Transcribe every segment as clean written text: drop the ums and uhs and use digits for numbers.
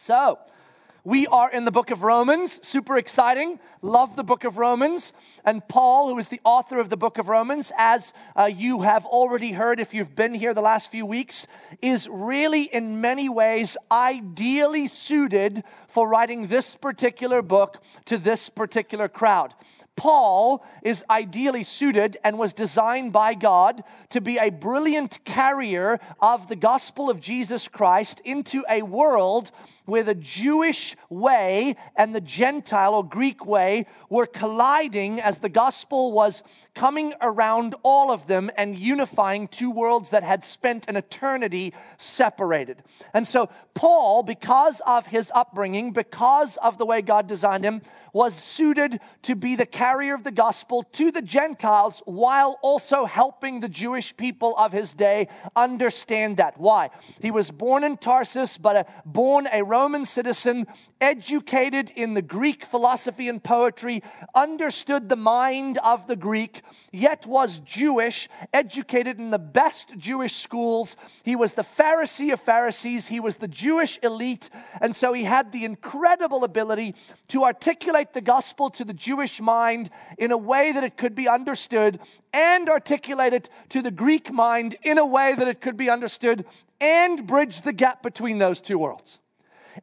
So, we are in the book of Romans, super exciting, love the book of Romans, and Paul, who is the author of the book of Romans, as you have already heard if you've been here the last few weeks, is really in many ways ideally suited for writing this particular book to this particular crowd. Paul is ideally suited and was designed by God to be a brilliant carrier of the gospel of Jesus Christ into a world where the Jewish way and the Gentile or Greek way were colliding as the gospel was coming around all of them and unifying two worlds that had spent an eternity separated. And so Paul, because of his upbringing, because of the way God designed him, was suited to be the carrier of the gospel to the Gentiles while also helping the Jewish people of his day understand that. Why? He was born in Tarsus, but born a Roman citizen, educated in the Greek philosophy and poetry, understood the mind of the Greek, yet was Jewish, educated in the best Jewish schools. He was the Pharisee of Pharisees. He was the Jewish elite. And so he had the incredible ability to articulate the gospel to the Jewish mind in a way that it could be understood and articulate it to the Greek mind in a way that it could be understood and bridge the gap between those two worlds.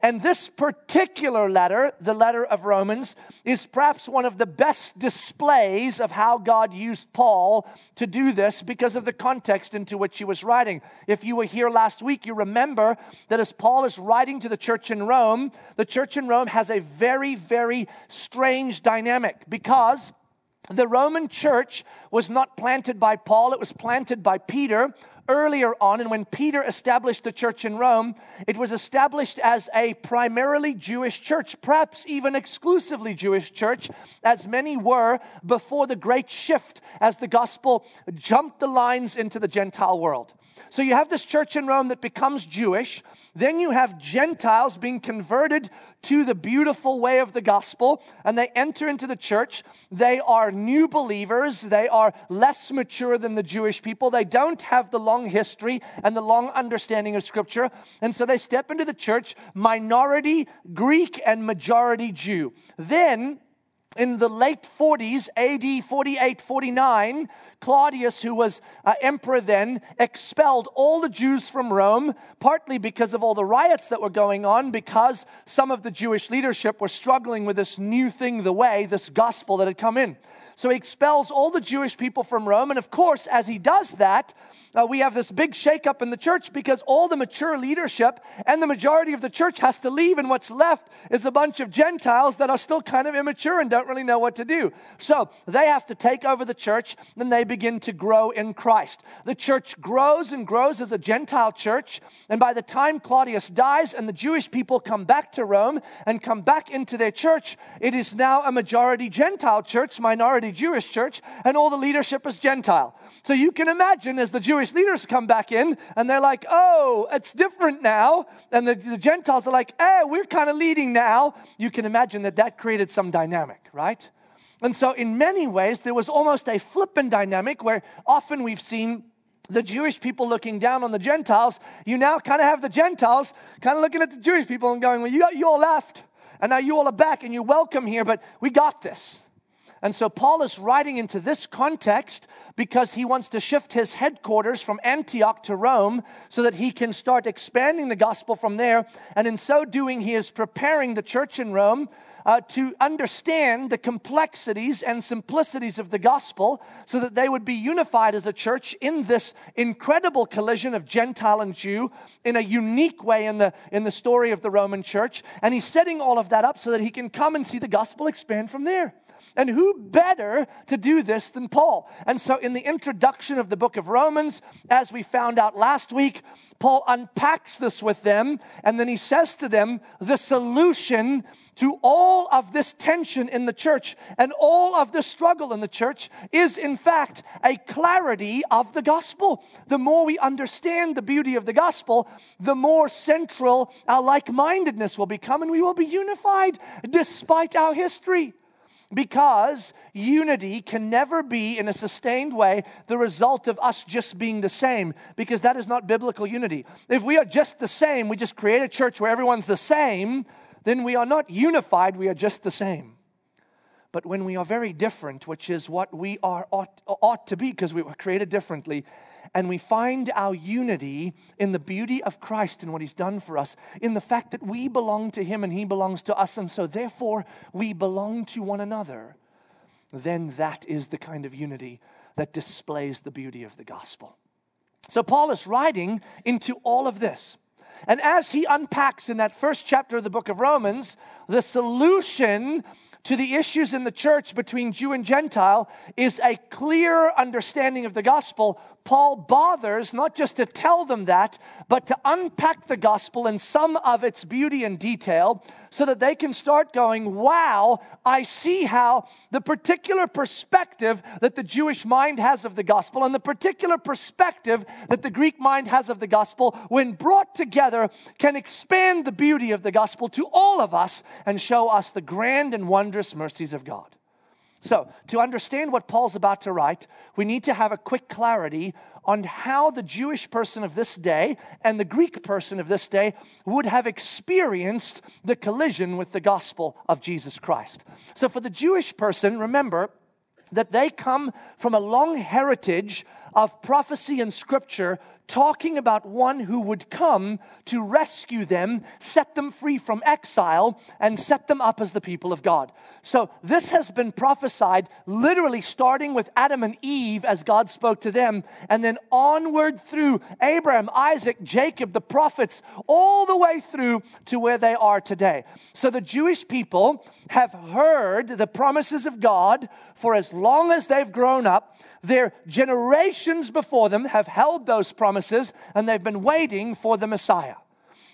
And this particular letter, the letter of Romans, is perhaps one of the best displays of how God used Paul to do this because of the context into which he was writing. If you were here last week, you remember that as Paul is writing to the church in Rome, the church in Rome has a very, very strange dynamic because the Roman church was not planted by Paul, it was planted by Peter earlier on, and when Peter established the church in Rome, it was established as a primarily Jewish church, perhaps even exclusively Jewish church, as many were before the great shift as the gospel jumped the lines into the Gentile world. So you have this church in Rome that becomes Jewish, then you have Gentiles being converted to the beautiful way of the gospel, and they enter into the church. They are new believers. They are less mature than the Jewish people. They don't have the long history and the long understanding of Scripture, and so they step into the church, minority Greek and majority Jew. Then, in the late 40s, AD 48, 49, Claudius, who was emperor then, expelled all the Jews from Rome, partly because of all the riots that were going on, because some of the Jewish leadership were struggling with this new thing, the way, this gospel that had come in. So he expels all the Jewish people from Rome. And of course, as he does that, we have this big shakeup in the church because all the mature leadership and the majority of the church has to leave. And what's left is a bunch of Gentiles that are still kind of immature and don't really know what to do. So they have to take over the church. Then they begin to grow in Christ. The church grows and grows as a Gentile church. And by the time Claudius dies and the Jewish people come back to Rome and come back into their church, it is now a majority Gentile church, minority Jewish church, and all the leadership is Gentile. So you can imagine as the Jewish leaders come back in and they're like, oh, it's different now. And the Gentiles are like, hey, we're kind of leading now. You can imagine that created some dynamic, right? And so in many ways, there was almost a flippant dynamic where often we've seen the Jewish people looking down on the Gentiles. You now kind of have the Gentiles kind of looking at the Jewish people and going, well, you all left. And now you all are back and you're welcome here, but we got this. And so Paul is writing into this context because he wants to shift his headquarters from Antioch to Rome so that he can start expanding the gospel from there. And in so doing, he is preparing the church in Rome to understand the complexities and simplicities of the gospel so that they would be unified as a church in this incredible collision of Gentile and Jew in a unique way in the story of the Roman church. And he's setting all of that up so that he can come and see the gospel expand from there. And who better to do this than Paul? And so in the introduction of the book of Romans, as we found out last week, Paul unpacks this with them, and then he says to them, the solution to all of this tension in the church and all of this struggle in the church is, in fact, a clarity of the gospel. The more we understand the beauty of the gospel, the more central our like-mindedness will become, and we will be unified despite our history. because unity can never be in a sustained way the result of us just being the same, because that is not biblical unity. If we are just the same, we just create a church where everyone's the same, then we are not unified, we are just the same. But when we are very different, which is what we are ought to be because we were created differently, and we find our unity in the beauty of Christ and what He's done for us, in the fact that we belong to Him and He belongs to us, and so therefore we belong to one another, then that is the kind of unity that displays the beauty of the gospel. So Paul is writing into all of this. And as he unpacks in that first chapter of the book of Romans, the solution to the issues in the church between Jew and Gentile is a clear understanding of the gospel. Paul bothers not just to tell them that, but to unpack the gospel in some of its beauty and detail so that they can start going, wow, I see how the particular perspective that the Jewish mind has of the gospel and the particular perspective that the Greek mind has of the gospel, when brought together, can expand the beauty of the gospel to all of us and show us the grand and wonderful mercies of God. So, to understand what Paul's about to write, we need to have a quick clarity on how the Jewish person of this day and the Greek person of this day would have experienced the collision with the gospel of Jesus Christ. So, for the Jewish person, remember that they come from a long heritage of prophecy and scripture talking about one who would come to rescue them, set them free from exile, and set them up as the people of God. So this has been prophesied literally starting with Adam and Eve as God spoke to them, and then onward through Abraham, Isaac, Jacob, the prophets, all the way through to where they are today. So the Jewish people have heard the promises of God for as long as they've grown up. Their generations before them have held those promises, and they've been waiting for the Messiah.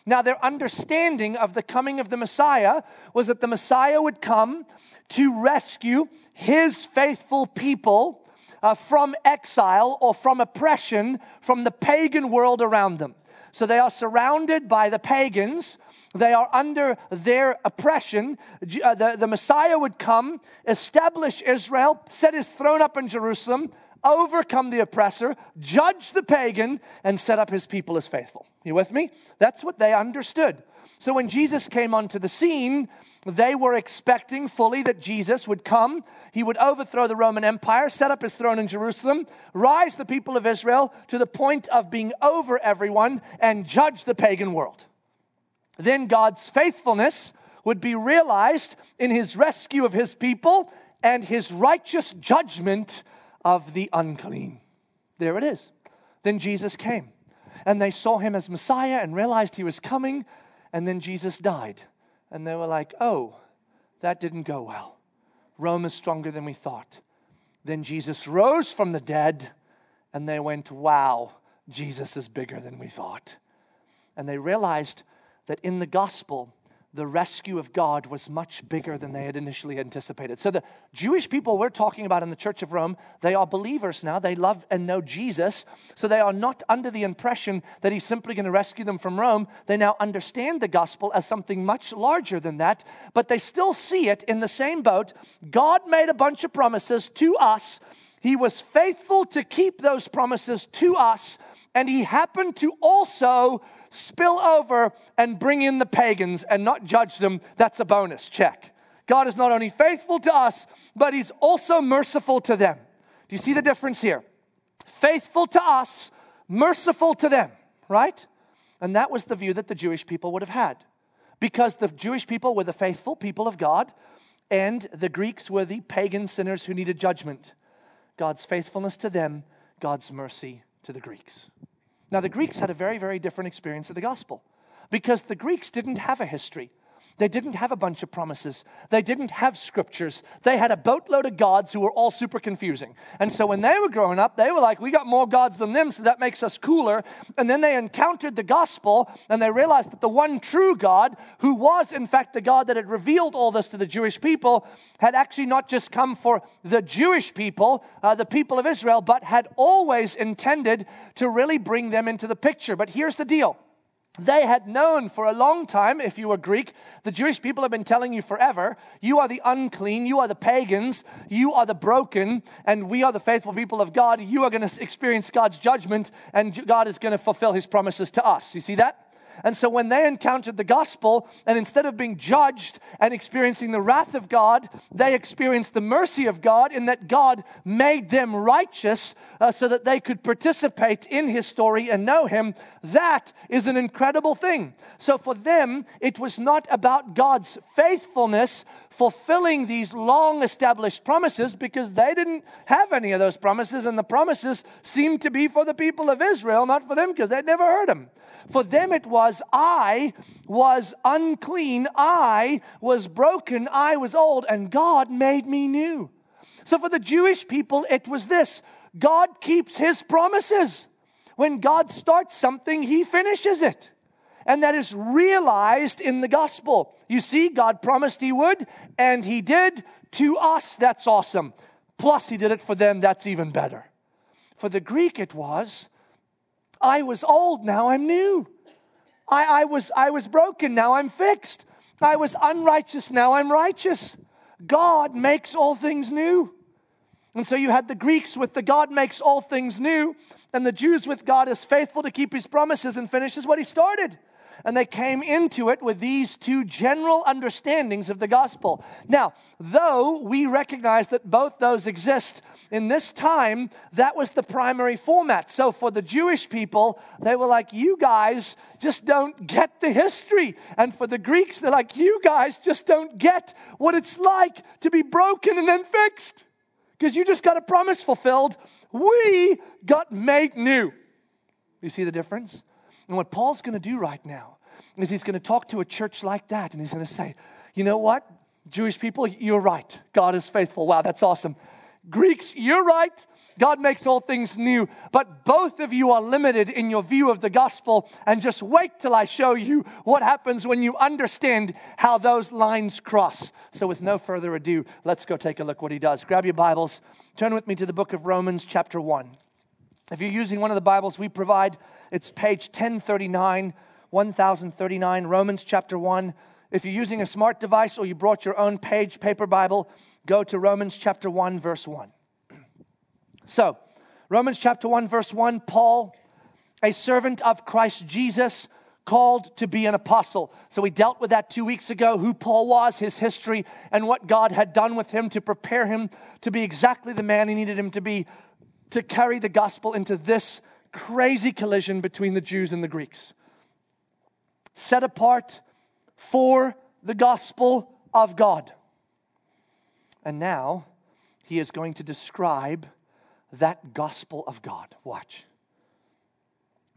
Now, their understanding of the coming of the Messiah was that the Messiah would come to rescue His faithful people from exile or from oppression from the pagan world around them. So they are surrounded by the pagans. They are under their oppression. The Messiah would come, establish Israel, set his throne up in Jerusalem, overcome the oppressor, judge the pagan, and set up his people as faithful. You with me? That's what they understood. So when Jesus came onto the scene, they were expecting fully that Jesus would come. He would overthrow the Roman Empire, set up his throne in Jerusalem, rise the people of Israel to the point of being over everyone, and judge the pagan world. Then God's faithfulness would be realized in His rescue of His people and His righteous judgment of the unclean. There it is. Then Jesus came, and they saw Him as Messiah and realized He was coming, and then Jesus died. And they were like, oh, that didn't go well. Rome is stronger than we thought. Then Jesus rose from the dead, and they went, wow, Jesus is bigger than we thought. And they realized that in the gospel, the rescue of God was much bigger than they had initially anticipated. So the Jewish people we're talking about in the Church of Rome, they are believers now. They love and know Jesus. So they are not under the impression that He's simply going to rescue them from Rome. They now understand the gospel as something much larger than that, but they still see it in the same boat. God made a bunch of promises to us. He was faithful to keep those promises to us, and He happened to also spill over and bring in the pagans and not judge them. That's a bonus check. God is not only faithful to us, but He's also merciful to them. Do you see the difference here? Faithful to us, merciful to them, right? And that was the view that the Jewish people would have had, because the Jewish people were the faithful people of God, and the Greeks were the pagan sinners who needed judgment. God's faithfulness to them, God's mercy to the Greeks. Now, the Greeks had a very, very different experience of the gospel, because the Greeks didn't have a history. They didn't have a bunch of promises. They didn't have scriptures. They had a boatload of gods who were all super confusing. And so when they were growing up, they were like, we got more gods than them, so that makes us cooler. And then they encountered the gospel, and they realized that the one true God, who was, in fact, the God that had revealed all this to the Jewish people, had actually not just come for the Jewish people, the people of Israel, but had always intended to really bring them into the picture. But here's the deal. They had known for a long time, if you were Greek, the Jewish people have been telling you forever, you are the unclean, you are the pagans, you are the broken, and we are the faithful people of God. You are going to experience God's judgment, and God is going to fulfill his promises to us. You see that? And so when they encountered the gospel, and instead of being judged and experiencing the wrath of God, they experienced the mercy of God in that God made them righteous so that they could participate in his story and know him. That is an incredible thing. So for them, it was not about God's faithfulness fulfilling these long-established promises, because they didn't have any of those promises, and the promises seemed to be for the people of Israel, not for them, because they'd never heard them. For them it was, I was unclean, I was broken, I was old, and God made me new. So for the Jewish people, it was this: God keeps his promises. When God starts something, he finishes it. And that is realized in the gospel. You see, God promised he would, and he did. To us, that's awesome. Plus, he did it for them, that's even better. For the Greek it was, I was old, now I'm new. I was broken, now I'm fixed. I was unrighteous, now I'm righteous. God makes all things new. And so you had the Greeks with the God makes all things new, and the Jews with God is faithful to keep his promises and finishes what he started. And they came into it with these two general understandings of the gospel. Now, though we recognize that both those exist, in this time, that was the primary format. So for the Jewish people, they were like, you guys just don't get the history. And for the Greeks, they're like, you guys just don't get what it's like to be broken and then fixed. Because you just got a promise fulfilled. We got made new. You see the difference? And what Paul's going to do right now is he's going to talk to a church like that, and he's going to say, you know what, Jewish people, you're right. God is faithful. Wow, that's awesome. Greeks, you're right. God makes all things new. But both of you are limited in your view of the gospel, and just wait till I show you what happens when you understand how those lines cross. So with no further ado, let's go take a look what he does. Grab your Bibles. Turn with me to the book of Romans chapter 1. If you're using one of the Bibles we provide, it's page 1039, 1039, Romans chapter 1. If you're using a smart device or you brought your own page paper Bible, go to Romans chapter 1, verse 1. So, Romans chapter 1, verse 1, Paul, a servant of Christ Jesus, called to be an apostle. So we dealt with that 2 weeks ago, who Paul was, his history, and what God had done with him to prepare him to be exactly the man he needed him to be, to carry the gospel into this crazy collision between the Jews and the Greeks. Set apart for the gospel of God. And now, he is going to describe that gospel of God. Watch.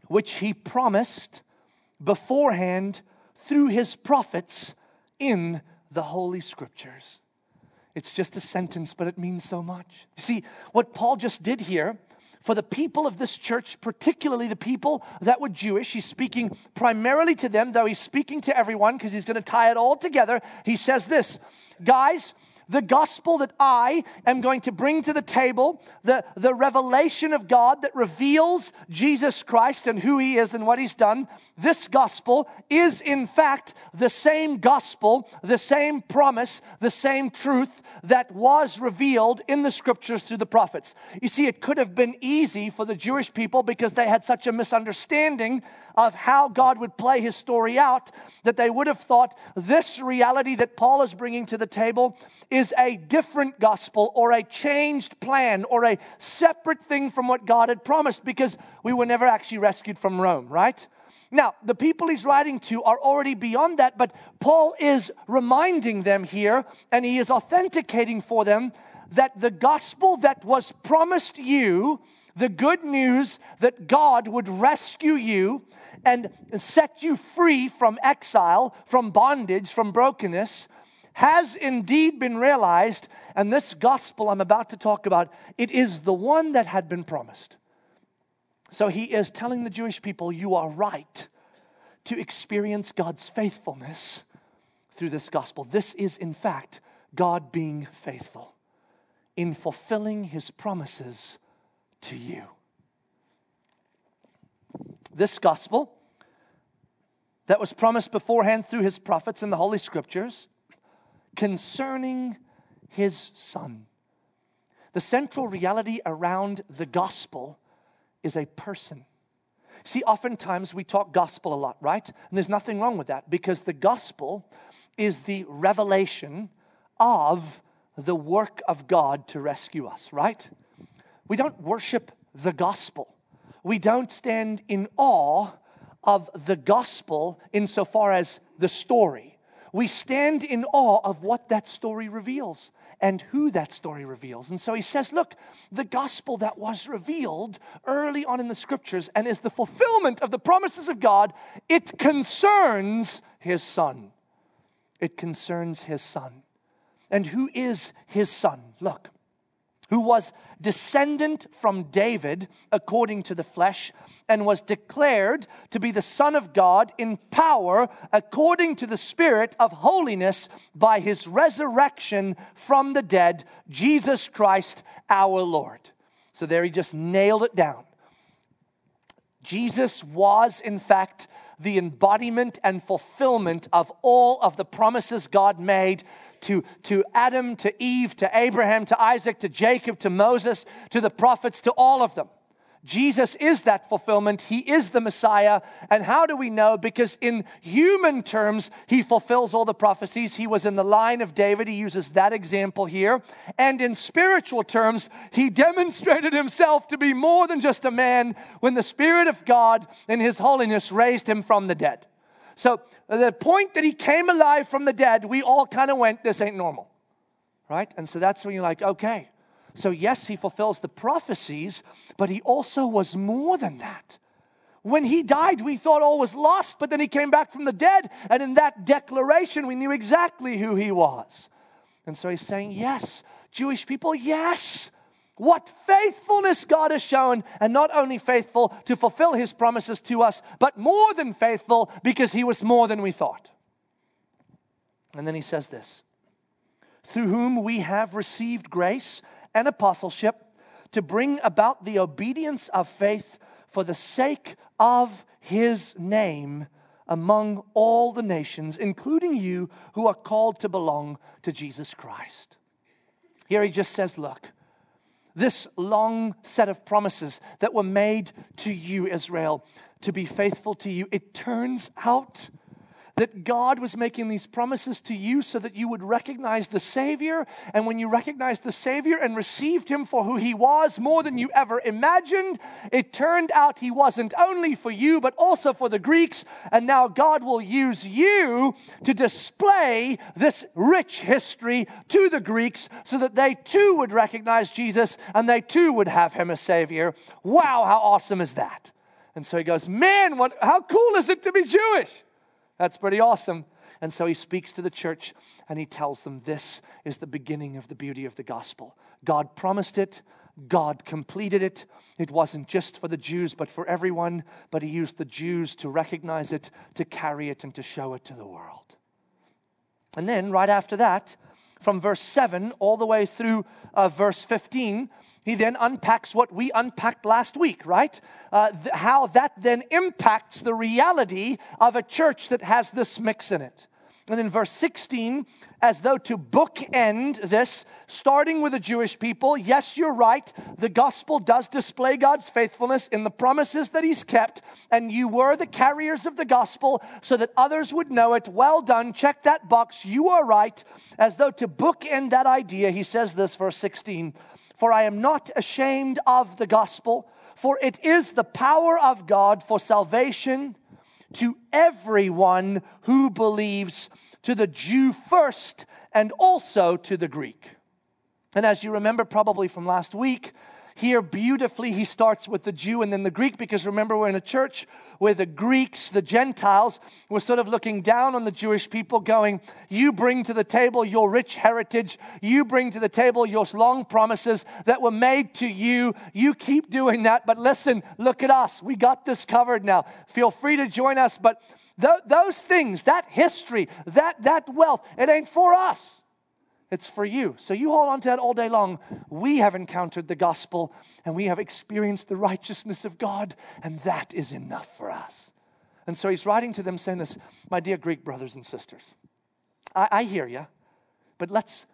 Which he promised beforehand through his prophets in the Holy Scriptures. It's just a sentence, but it means so much. You see, what Paul just did here, for the people of this church, particularly the people that were Jewish, he's speaking primarily to them, though he's speaking to everyone because he's going to tie it all together. He says this, guys, the gospel that I am going to bring to the table, the revelation of God that reveals Jesus Christ and who he is and what he's done, this gospel is in fact the same gospel, the same promise, the same truth that was revealed in the scriptures through the prophets. You see, it could have been easy for the Jewish people because they had such a misunderstanding of how God would play his story out that they would have thought this reality that Paul is bringing to the table is a different gospel or a changed plan or a separate thing from what God had promised, because we were never actually rescued from Rome, right? Now, the people he's writing to are already beyond that, but Paul is reminding them here, and he is authenticating for them that the gospel that was promised you, the good news that God would rescue you and set you free from exile, from bondage, from brokenness, has indeed been realized, and this gospel I'm about to talk about, it is the one that had been promised. So he is telling the Jewish people, you are right to experience God's faithfulness through this gospel. This is, in fact, God being faithful in fulfilling his promises to you. This gospel that was promised beforehand through his prophets in the Holy Scriptures concerning his Son. The central reality around the gospel is a person. See, oftentimes we talk gospel a lot, right? And there's nothing wrong with that, because the gospel is the revelation of the work of God to rescue us, right? We don't worship the gospel. We don't stand in awe of the gospel insofar as the story. We stand in awe of what that story reveals and who that story reveals. And so he says, look, the gospel that was revealed early on in the Scriptures and is the fulfillment of the promises of God, it concerns his Son. It concerns his Son. And who is his Son? Look, who was descendant from David according to the flesh, and was declared to be the Son of God in power according to the Spirit of holiness by his resurrection from the dead, Jesus Christ our Lord. So there he just nailed it down. Jesus was, in fact, the embodiment and fulfillment of all of the promises God made to Adam, to Eve, to Abraham, to Isaac, to Jacob, to Moses, to the prophets, to all of them. Jesus is that fulfillment. He is the Messiah. And how do we know? Because in human terms, he fulfills all the prophecies. He was in the line of David. He uses that example here. And in spiritual terms, he demonstrated himself to be more than just a man when the Spirit of God in his holiness raised him from the dead. So the point that he came alive from the dead, we all kind of went, this ain't normal, right? And so that's when you're like, okay. So yes, he fulfills the prophecies, but he also was more than that. When he died, we thought all was lost, but then he came back from the dead, and in that declaration, we knew exactly who he was. And so he's saying, yes, Jewish people, yes, what faithfulness God has shown, and not only faithful to fulfill his promises to us, but more than faithful because he was more than we thought. And then he says this, through whom we have received grace and apostleship to bring about the obedience of faith for the sake of his name among all the nations, including you who are called to belong to Jesus Christ. Here he just says, look, this long set of promises that were made to you, Israel, to be faithful to you, it turns out that God was making these promises to you so that you would recognize the Savior. And when you recognized the Savior and received him for who he was, more than you ever imagined, it turned out he wasn't only for you, but also for the Greeks. And now God will use you to display this rich history to the Greeks so that they too would recognize Jesus and they too would have him as Savior. Wow, how awesome is that? And so he goes, man, how cool is it to be Jewish? That's pretty awesome. And so he speaks to the church and he tells them this is the beginning of the beauty of the gospel. God promised it. God completed it. It wasn't just for the Jews, but for everyone. But he used the Jews to recognize it, to carry it, and to show it to the world. And then right after that, from verse 7 all the way through verse 15, he then unpacks what we unpacked last week, right? How that then impacts the reality of a church that has this mix in it. And then verse 16, as though to bookend this, starting with the Jewish people, yes, you're right, the gospel does display God's faithfulness in the promises that he's kept, and you were the carriers of the gospel so that others would know it. Well done, check that box, you are right. As though to bookend that idea, he says this, verse 16, for I am not ashamed of the gospel, for it is the power of God for salvation to everyone who believes, to the Jew first and also to the Greek. And as you remember probably from last week, here beautifully he starts with the Jew and then the Greek, because remember we're in a church where the Greeks, the Gentiles, were sort of looking down on the Jewish people going, you bring to the table your rich heritage, you bring to the table your long promises that were made to you, you keep doing that, but listen, look at us, we got this covered now, feel free to join us, but those things, that history, that wealth, it ain't for us. It's for you. So you hold on to that all day long. We have encountered the gospel and we have experienced the righteousness of God, and that is enough for us. And so he's writing to them saying this, my dear Greek brothers and sisters, I hear you, but let's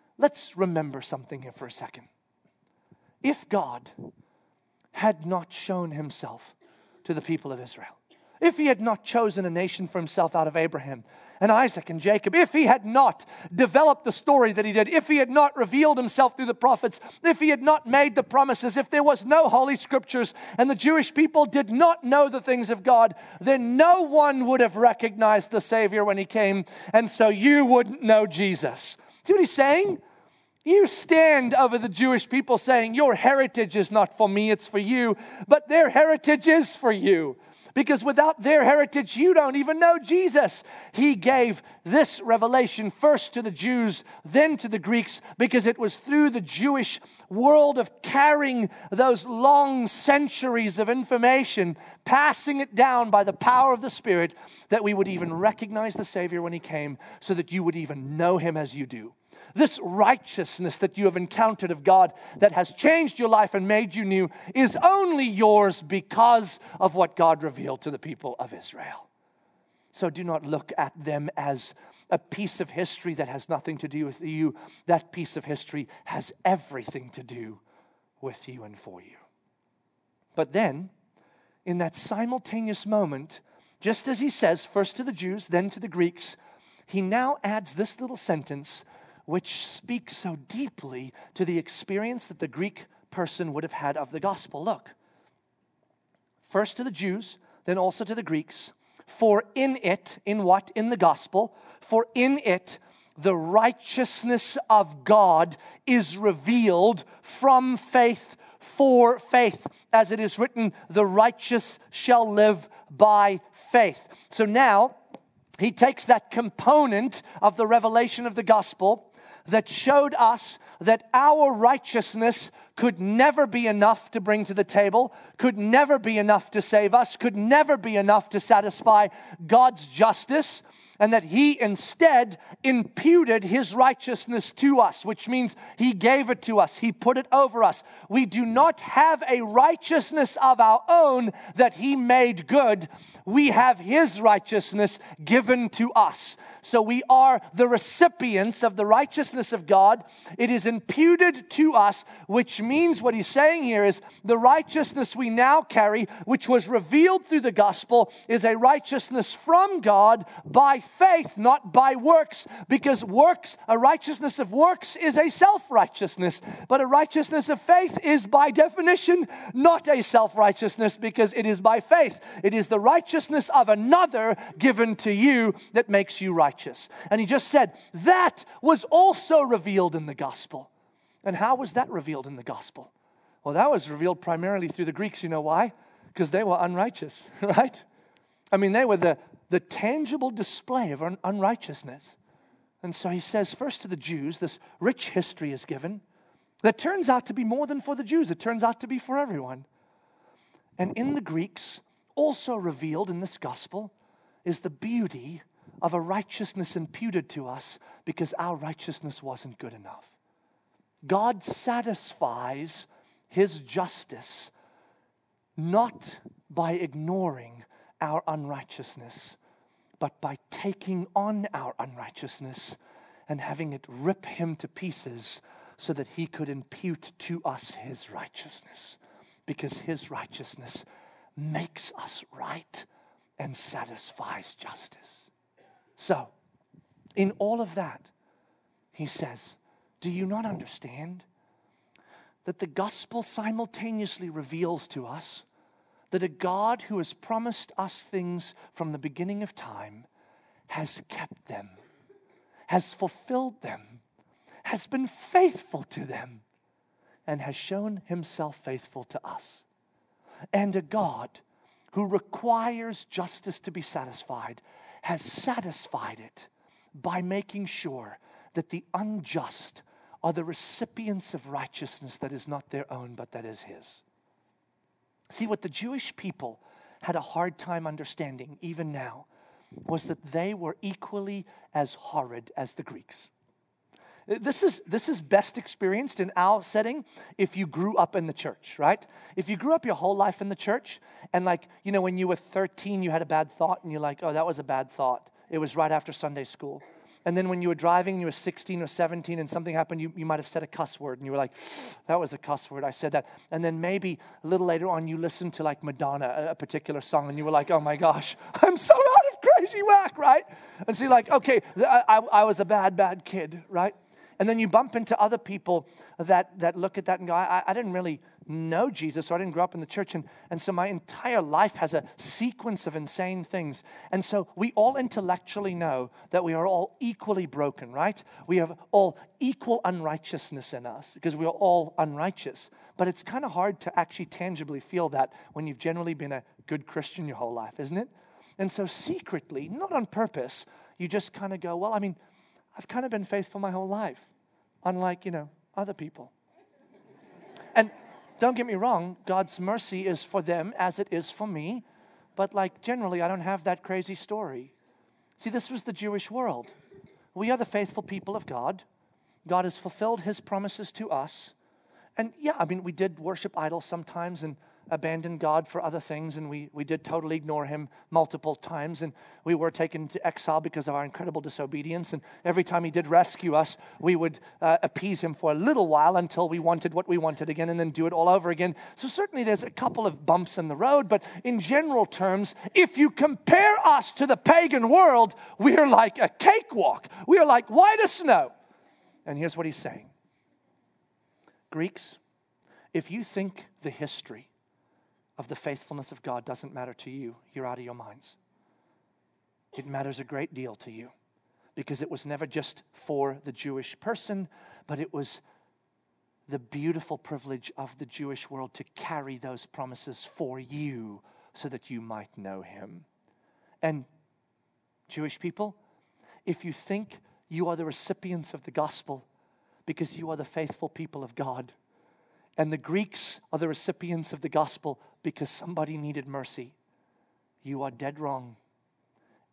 remember something here for a second. If God had not shown himself to the people of Israel, if he had not chosen a nation for himself out of Abraham and Isaac and Jacob, if he had not developed the story that he did, if he had not revealed himself through the prophets, if he had not made the promises, if there was no holy scriptures and the Jewish people did not know the things of God, then no one would have recognized the Savior when he came, and so you wouldn't know Jesus. See what he's saying? You stand over the Jewish people saying, your heritage is not for me, it's for you, but their heritage is for you. Because without their heritage, you don't even know Jesus. He gave this revelation first to the Jews, then to the Greeks, because it was through the Jewish world of carrying those long centuries of information, passing it down by the power of the Spirit, that we would even recognize the Savior when he came, so that you would even know him as you do. This righteousness that you have encountered of God that has changed your life and made you new is only yours because of what God revealed to the people of Israel. So do not look at them as a piece of history that has nothing to do with you. That piece of history has everything to do with you and for you. But then, in that simultaneous moment, just as he says, first to the Jews, then to the Greeks, he now adds this little sentence which speaks so deeply to the experience that the Greek person would have had of the gospel. Look, first to the Jews, then also to the Greeks. For in it, in what? In the gospel. For in it, the righteousness of God is revealed from faith for faith. As it is written, the righteous shall live by faith. So now, he takes that component of the revelation of the gospel that showed us that our righteousness could never be enough to bring to the table, could never be enough to save us, could never be enough to satisfy God's justice, and that he instead imputed his righteousness to us, which means he gave it to us, he put it over us. We do not have a righteousness of our own that he made good. We have his righteousness given to us. So we are the recipients of the righteousness of God. It is imputed to us, which means what he's saying here is the righteousness we now carry, which was revealed through the gospel, is a righteousness from God by faith, not by works, because works, a righteousness of works is a self-righteousness, but a righteousness of faith is by definition not a self-righteousness because it is by faith. It is the righteousness of another given to you that makes you righteous. And he just said, that was also revealed in the gospel. And how was that revealed in the gospel? Well, that was revealed primarily through the Greeks. You know why? Because they were unrighteous, right? I mean, they were the tangible display of unrighteousness. And so he says, first to the Jews, this rich history is given that turns out to be more than for the Jews. It turns out to be for everyone. And in the Greeks, also revealed in this gospel, is the beauty of a righteousness imputed to us because our righteousness wasn't good enough. God satisfies his justice not by ignoring our unrighteousness, but by taking on our unrighteousness and having it rip him to pieces so that he could impute to us his righteousness, because his righteousness makes us right and satisfies justice. So, in all of that, he says, do you not understand that the gospel simultaneously reveals to us that a God who has promised us things from the beginning of time has kept them, has fulfilled them, has been faithful to them, and has shown himself faithful to us? And a God who requires justice to be satisfied has satisfied it by making sure that the unjust are the recipients of righteousness that is not their own, but that is his. See, what the Jewish people had a hard time understanding, even now, was that they were equally as horrid as the Greeks. This is best experienced in our setting if you grew up in the church, right? If you grew up your whole life in the church and when you were 13, you had a bad thought and you're like, oh, that was a bad thought. It was right after Sunday school. And then when you were driving and you were 16 or 17 and something happened, you might have said a cuss word and you were like, that was a cuss word, I said that. And then maybe a little later on you listened to Madonna, a particular song, and you were like, oh my gosh, I'm so out of crazy whack, right? And so you're like, okay, I was a bad kid, right? And then you bump into other people that look at that and go, I didn't really know Jesus, or I didn't grow up in the church, and so my entire life has a sequence of insane things. And so we all intellectually know that we are all equally broken, right? We have all equal unrighteousness in us because we are all unrighteous. But it's kind of hard to actually tangibly feel that when you've generally been a good Christian your whole life, isn't it? And so secretly, not on purpose, you just kind of go, well, I mean, I've kind of been faithful my whole life. Unlike, other people. And don't get me wrong, God's mercy is for them as it is for me. But generally, I don't have that crazy story. See, this was the Jewish world. We are the faithful people of God. God has fulfilled His promises to us. And we did worship idols sometimes and abandoned God for other things, and we did totally ignore Him multiple times, and we were taken to exile because of our incredible disobedience, and every time He did rescue us, we would appease Him for a little while until we wanted what we wanted again, and then do it all over again. So certainly there's a couple of bumps in the road, but in general terms, if you compare us to the pagan world, we're like a cakewalk. We are like white as snow. And here's what He's saying. Greeks, if you think the history of the faithfulness of God doesn't matter to you, you're out of your minds. It matters a great deal to you because it was never just for the Jewish person, but it was the beautiful privilege of the Jewish world to carry those promises for you so that you might know Him. And Jewish people, if you think you are the recipients of the gospel because you are the faithful people of God, and the Greeks are the recipients of the gospel because somebody needed mercy, you are dead wrong.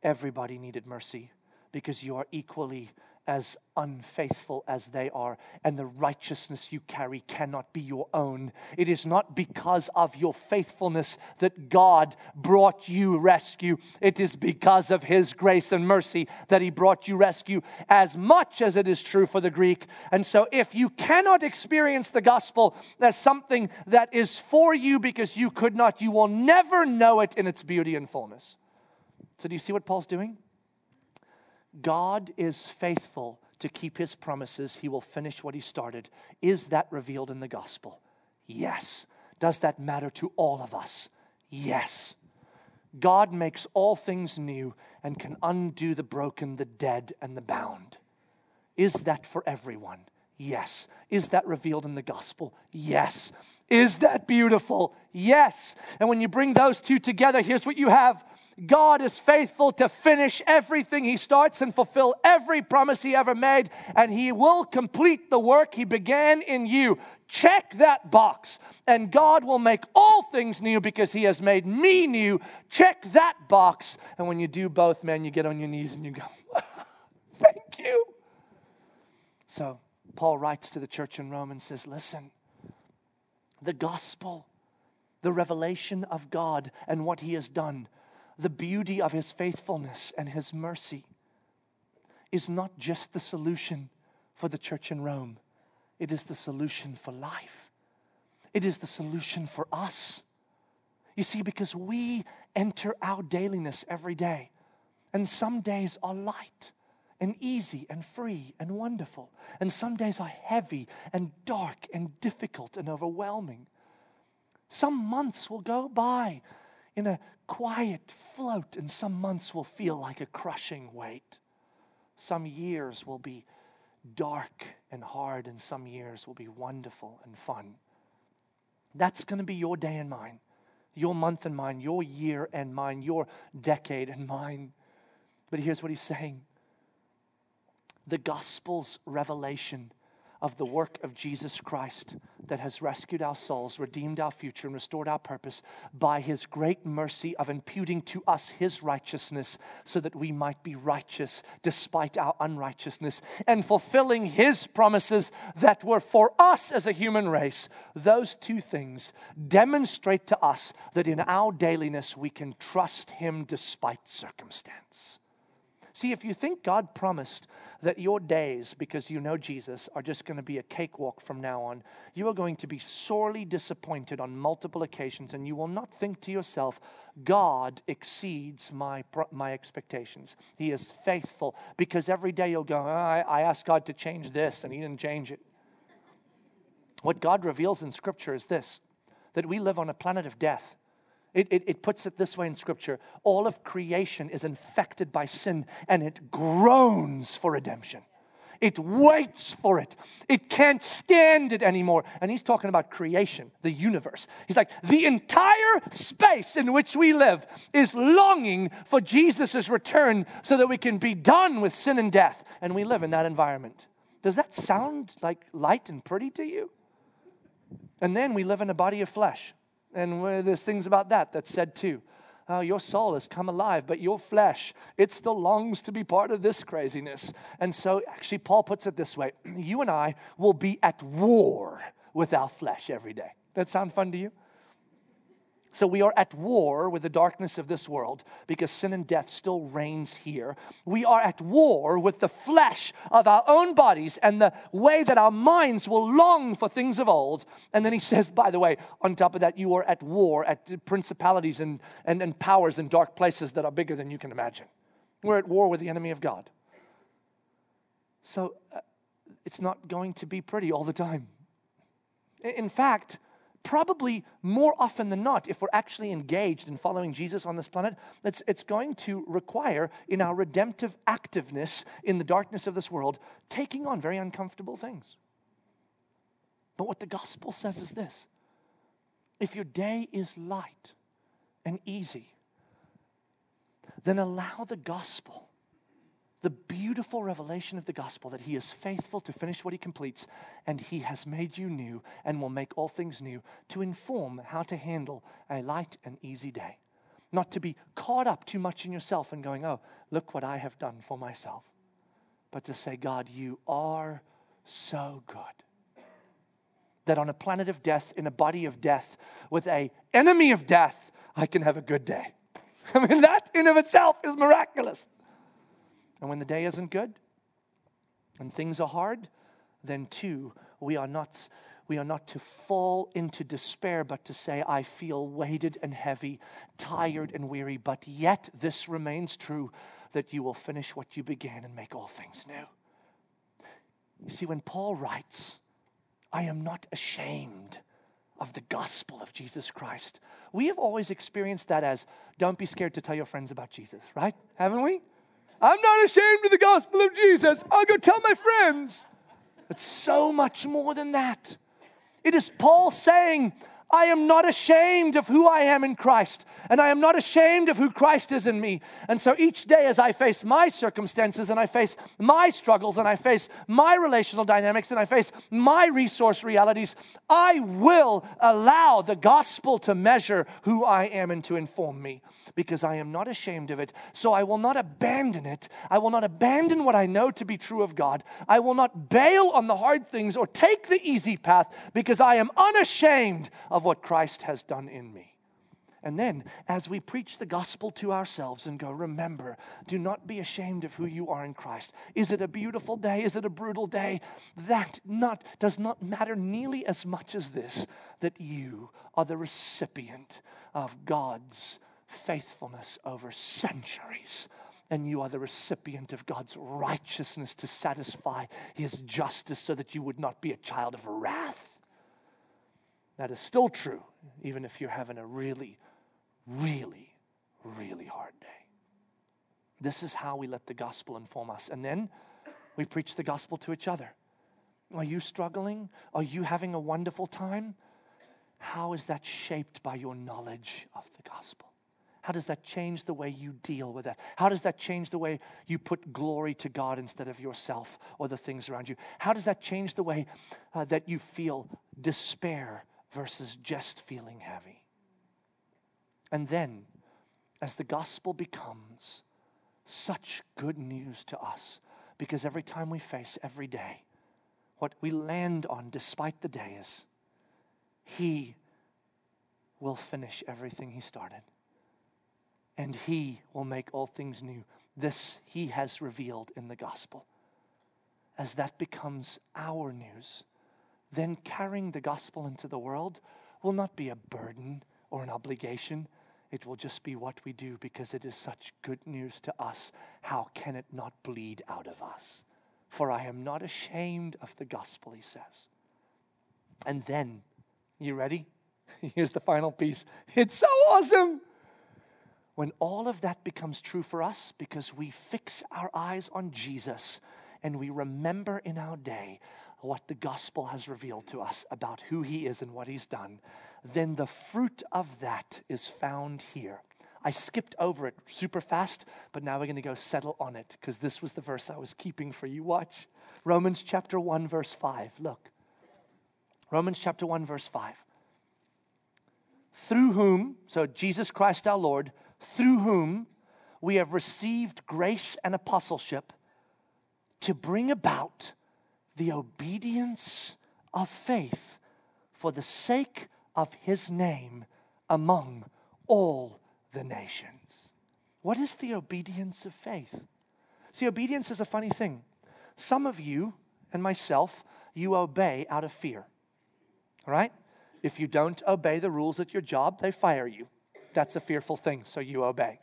Everybody needed mercy because you are equally as unfaithful as they are, and the righteousness you carry cannot be your own. It is not because of your faithfulness that God brought you rescue. It is because of His grace and mercy that He brought you rescue, as much as it is true for the Greek. And so if you cannot experience the gospel as something that is for you because you could not, you will never know it in its beauty and fullness. So do you see what Paul's doing? God is faithful to keep His promises. He will finish what He started. Is that revealed in the gospel? Yes. Does that matter to all of us? Yes. God makes all things new and can undo the broken, the dead, and the bound. Is that for everyone? Yes. Is that revealed in the gospel? Yes. Is that beautiful? Yes. And when you bring those two together, here's what you have. God is faithful to finish everything He starts and fulfill every promise He ever made, and He will complete the work He began in you. Check that box. And God will make all things new because He has made me new. Check that box. And when you do both, man, you get on your knees and you go, thank you. So Paul writes to the church in Rome and says, listen, the gospel, the revelation of God and what He has done, the beauty of His faithfulness and His mercy is not just the solution for the church in Rome. It is the solution for life. It is the solution for us. You see, because we enter our dailiness every day, and some days are light and easy and free and wonderful, and some days are heavy and dark and difficult and overwhelming. Some months will go by in a quiet float, and some months will feel like a crushing weight. Some years will be dark and hard, and some years will be wonderful and fun. That's going to be your day and mine, your month and mine, your year and mine, your decade and mine. But here's what he's saying. The gospel's revelation of the work of Jesus Christ that has rescued our souls, redeemed our future, and restored our purpose by his great mercy of imputing to us his righteousness so that we might be righteous despite our unrighteousness, and fulfilling his promises that were for us as a human race. Those two things demonstrate to us that in our dailiness we can trust him despite circumstance. See, if you think God promised that your days, because you know Jesus, are just going to be a cakewalk from now on, you are going to be sorely disappointed on multiple occasions, and you will not think to yourself, God exceeds my expectations. He is faithful, because every day you'll go, I asked God to change this, and he didn't change it. What God reveals in Scripture is this, that we live on a planet of death. It puts it this way in Scripture. All of creation is infected by sin, and it groans for redemption. It waits for it. It can't stand it anymore. And he's talking about creation, the universe. He's like, the entire space in which we live is longing for Jesus' return so that we can be done with sin and death. And we live in that environment. Does that sound like light and pretty to you? And then we live in a body of flesh. And there's things about that that's said too. Oh, your soul has come alive, but your flesh, it still longs to be part of this craziness. And so actually Paul puts it this way. You and I will be at war with our flesh every day. That sound fun to you? So we are at war with the darkness of this world because sin and death still reigns here. We are at war with the flesh of our own bodies and the way that our minds will long for things of old. And then he says, by the way, on top of that, you are at war at principalities and powers and dark places that are bigger than you can imagine. We're at war with the enemy of God. So it's not going to be pretty all the time. In fact, probably more often than not, if we're actually engaged in following Jesus on this planet, it's going to require in our redemptive activeness in the darkness of this world, taking on very uncomfortable things. But what the gospel says is this. If your day is light and easy, then allow the gospel, the beautiful revelation of the gospel that he is faithful to finish what he completes, and he has made you new and will make all things new, to inform how to handle a light and easy day. Not to be caught up too much in yourself and going, oh, look what I have done for myself. But to say, God, you are so good. That on a planet of death, in a body of death, with an enemy of death, I can have a good day. I mean, that in of itself is miraculous. And when the day isn't good and things are hard, then too, we are not to fall into despair, but to say, I feel weighted and heavy, tired and weary, but yet this remains true, that you will finish what you began and make all things new. You see, when Paul writes, I am not ashamed of the gospel of Jesus Christ, we have always experienced that as, don't be scared to tell your friends about Jesus, right? Haven't we? I'm not ashamed of the gospel of Jesus. I'll go tell my friends. It's so much more than that. It is Paul saying, I am not ashamed of who I am in Christ, and I am not ashamed of who Christ is in me. And so each day as I face my circumstances, and I face my struggles, and I face my relational dynamics, and I face my resource realities, I will allow the gospel to measure who I am and to inform me, because I am not ashamed of it. So I will not abandon it. I will not abandon what I know to be true of God. I will not bail on the hard things or take the easy path, because I am unashamed of what Christ has done in me. And then, as we preach the gospel to ourselves and go, remember, do not be ashamed of who you are in Christ. Is it a beautiful day? Is it a brutal day? That does not matter nearly as much as this, that you are the recipient of God's faithfulness over centuries. And you are the recipient of God's righteousness to satisfy his justice so that you would not be a child of wrath. That is still true, even if you're having a really, really, really hard day. This is how we let the gospel inform us. And then we preach the gospel to each other. Are you struggling? Are you having a wonderful time? How is that shaped by your knowledge of the gospel? How does that change the way you deal with that? How does that change the way you put glory to God instead of yourself or the things around you? How does that change the way that you feel despair versus just feeling heavy? And then, as the gospel becomes such good news to us, because every time we face every day, what we land on despite the day is, He will finish everything He started. And He will make all things new. This He has revealed in the gospel. As that becomes our news, then carrying the gospel into the world will not be a burden or an obligation. It will just be what we do because it is such good news to us. How can it not bleed out of us? For I am not ashamed of the gospel, he says. And then, you ready? Here's the final piece. It's so awesome! When all of that becomes true for us, because we fix our eyes on Jesus and we remember in our day what the gospel has revealed to us about who He is and what He's done, then the fruit of that is found here. I skipped over it super fast, but now we're going to go settle on it because this was the verse I was keeping for you. Watch. Romans chapter 1, verse 5. Look. Romans chapter 1, verse 5. Through whom, so Jesus Christ our Lord, through whom we have received grace and apostleship to bring about the obedience of faith for the sake of His name among all the nations. What is the obedience of faith? See, obedience is a funny thing. Some of you and myself, you obey out of fear, all right? If you don't obey the rules at your job, they fire you. That's a fearful thing, so you obey.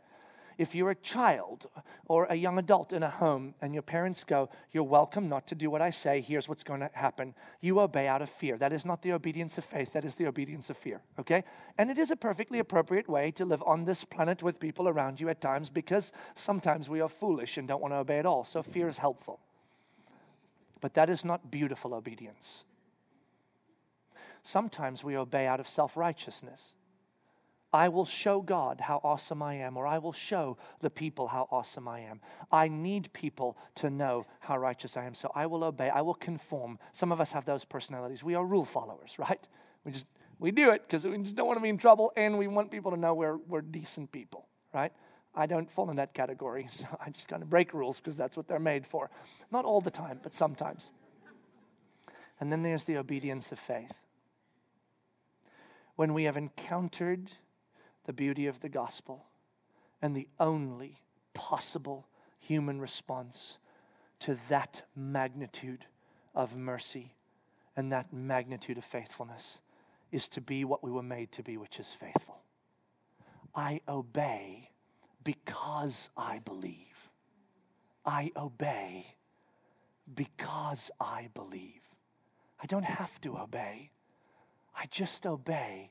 If you're a child or a young adult in a home and your parents go, you're welcome not to do what I say, here's what's going to happen, you obey out of fear. That is not the obedience of faith, that is the obedience of fear, okay? And it is a perfectly appropriate way to live on this planet with people around you at times because sometimes we are foolish and don't want to obey at all, so fear is helpful. But that is not beautiful obedience. Sometimes we obey out of self-righteousness. I will show God how awesome I am, or I will show the people how awesome I am. I need people to know how righteous I am, so I will obey. I will conform. Some of us have those personalities. We are rule followers, right? We do it because we just don't want to be in trouble, and we want people to know we're decent people, right? I don't fall in that category, so I just kind of break rules because that's what they're made for. Not all the time, but sometimes. And then there's the obedience of faith. When we have encountered the beauty of the gospel and the only possible human response to that magnitude of mercy and that magnitude of faithfulness is to be what we were made to be, which is faithful. I obey because I believe. I obey because I believe. I don't have to obey. I just obey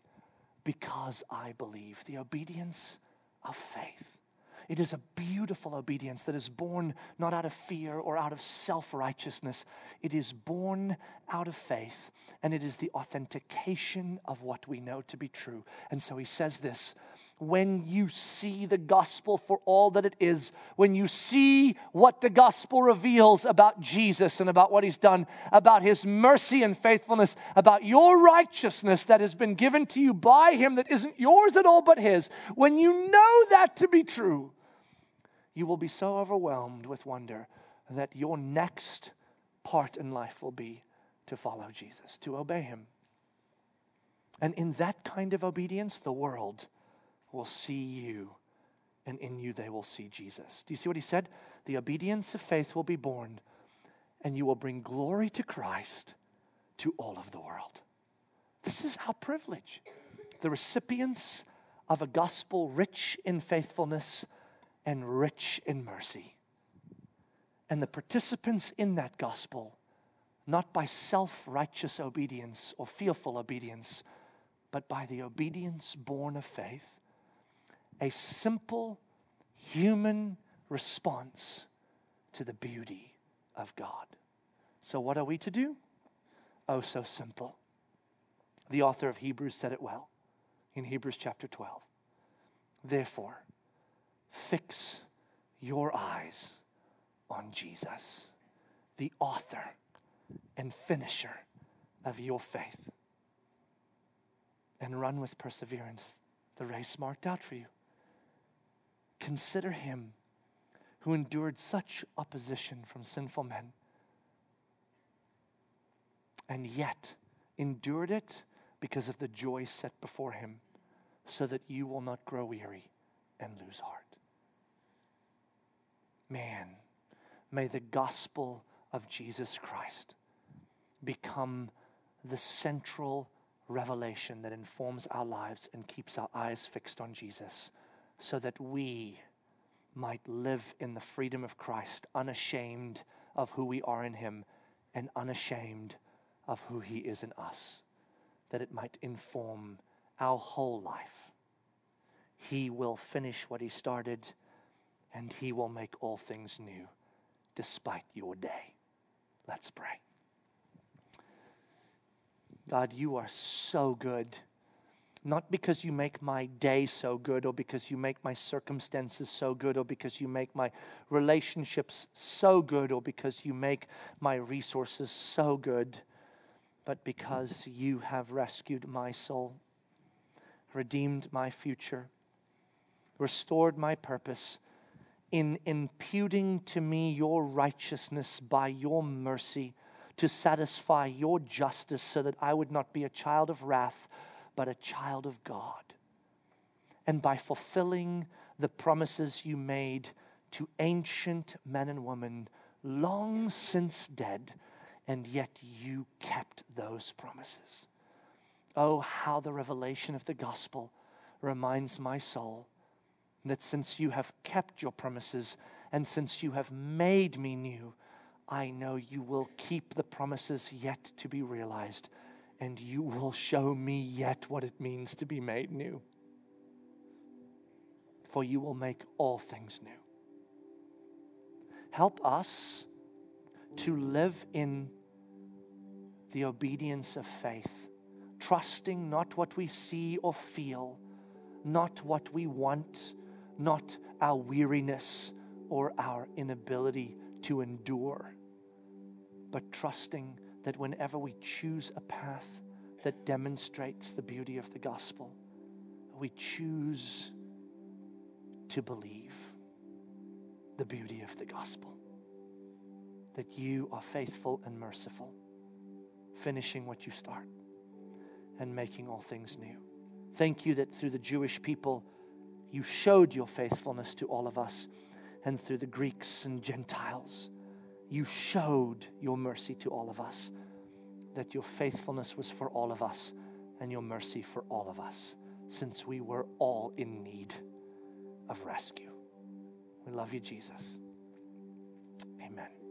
because I believe. The obedience of faith. It is a beautiful obedience that is born not out of fear or out of self-righteousness. It is born out of faith, and it is the authentication of what we know to be true. And so he says this, when you see the gospel for all that it is, when you see what the gospel reveals about Jesus and about what He's done, about His mercy and faithfulness, about your righteousness that has been given to you by Him that isn't yours at all but His, when you know that to be true, you will be so overwhelmed with wonder that your next part in life will be to follow Jesus, to obey Him. And in that kind of obedience, the world will see you, and in you they will see Jesus. Do you see what he said? The obedience of faith will be born, and you will bring glory to Christ to all of the world. This is our privilege. The recipients of a gospel rich in faithfulness and rich in mercy. And the participants in that gospel, not by self-righteous obedience or fearful obedience, but by the obedience born of faith, a simple human response to the beauty of God. So what are we to do? Oh, so simple. The author of Hebrews said it well in Hebrews chapter 12. Therefore, fix your eyes on Jesus, the author and finisher of your faith, and run with perseverance the race marked out for you. Consider him who endured such opposition from sinful men, and yet endured it because of the joy set before him, so that you will not grow weary and lose heart. Man, may the gospel of Jesus Christ become the central revelation that informs our lives and keeps our eyes fixed on Jesus, so that we might live in the freedom of Christ, unashamed of who we are in him and unashamed of who he is in us, that it might inform our whole life. He will finish what he started, and he will make all things new despite your day. Let's pray. God, you are so good, not because you make my day so good, or because you make my circumstances so good, or because you make my relationships so good, or because you make my resources so good, but because you have rescued my soul, redeemed my future, restored my purpose, in imputing to me your righteousness by your mercy to satisfy your justice, so that I would not be a child of wrath, but a child of God. And by fulfilling the promises you made to ancient men and women long since dead, and yet you kept those promises. Oh, how the revelation of the gospel reminds my soul that since you have kept your promises and since you have made me new, I know you will keep the promises yet to be realized, and you will show me yet what it means to be made new. For you will make all things new. Help us to live in the obedience of faith, trusting not what we see or feel, not what we want, not our weariness or our inability to endure, but trusting that whenever we choose a path that demonstrates the beauty of the gospel, we choose to believe the beauty of the gospel, that you are faithful and merciful, finishing what you start and making all things new. Thank you that through the Jewish people, you showed your faithfulness to all of us, and through the Greeks and Gentiles, you showed your mercy to all of us, that your faithfulness was for all of us and your mercy for all of us, since we were all in need of rescue. We love you, Jesus. Amen.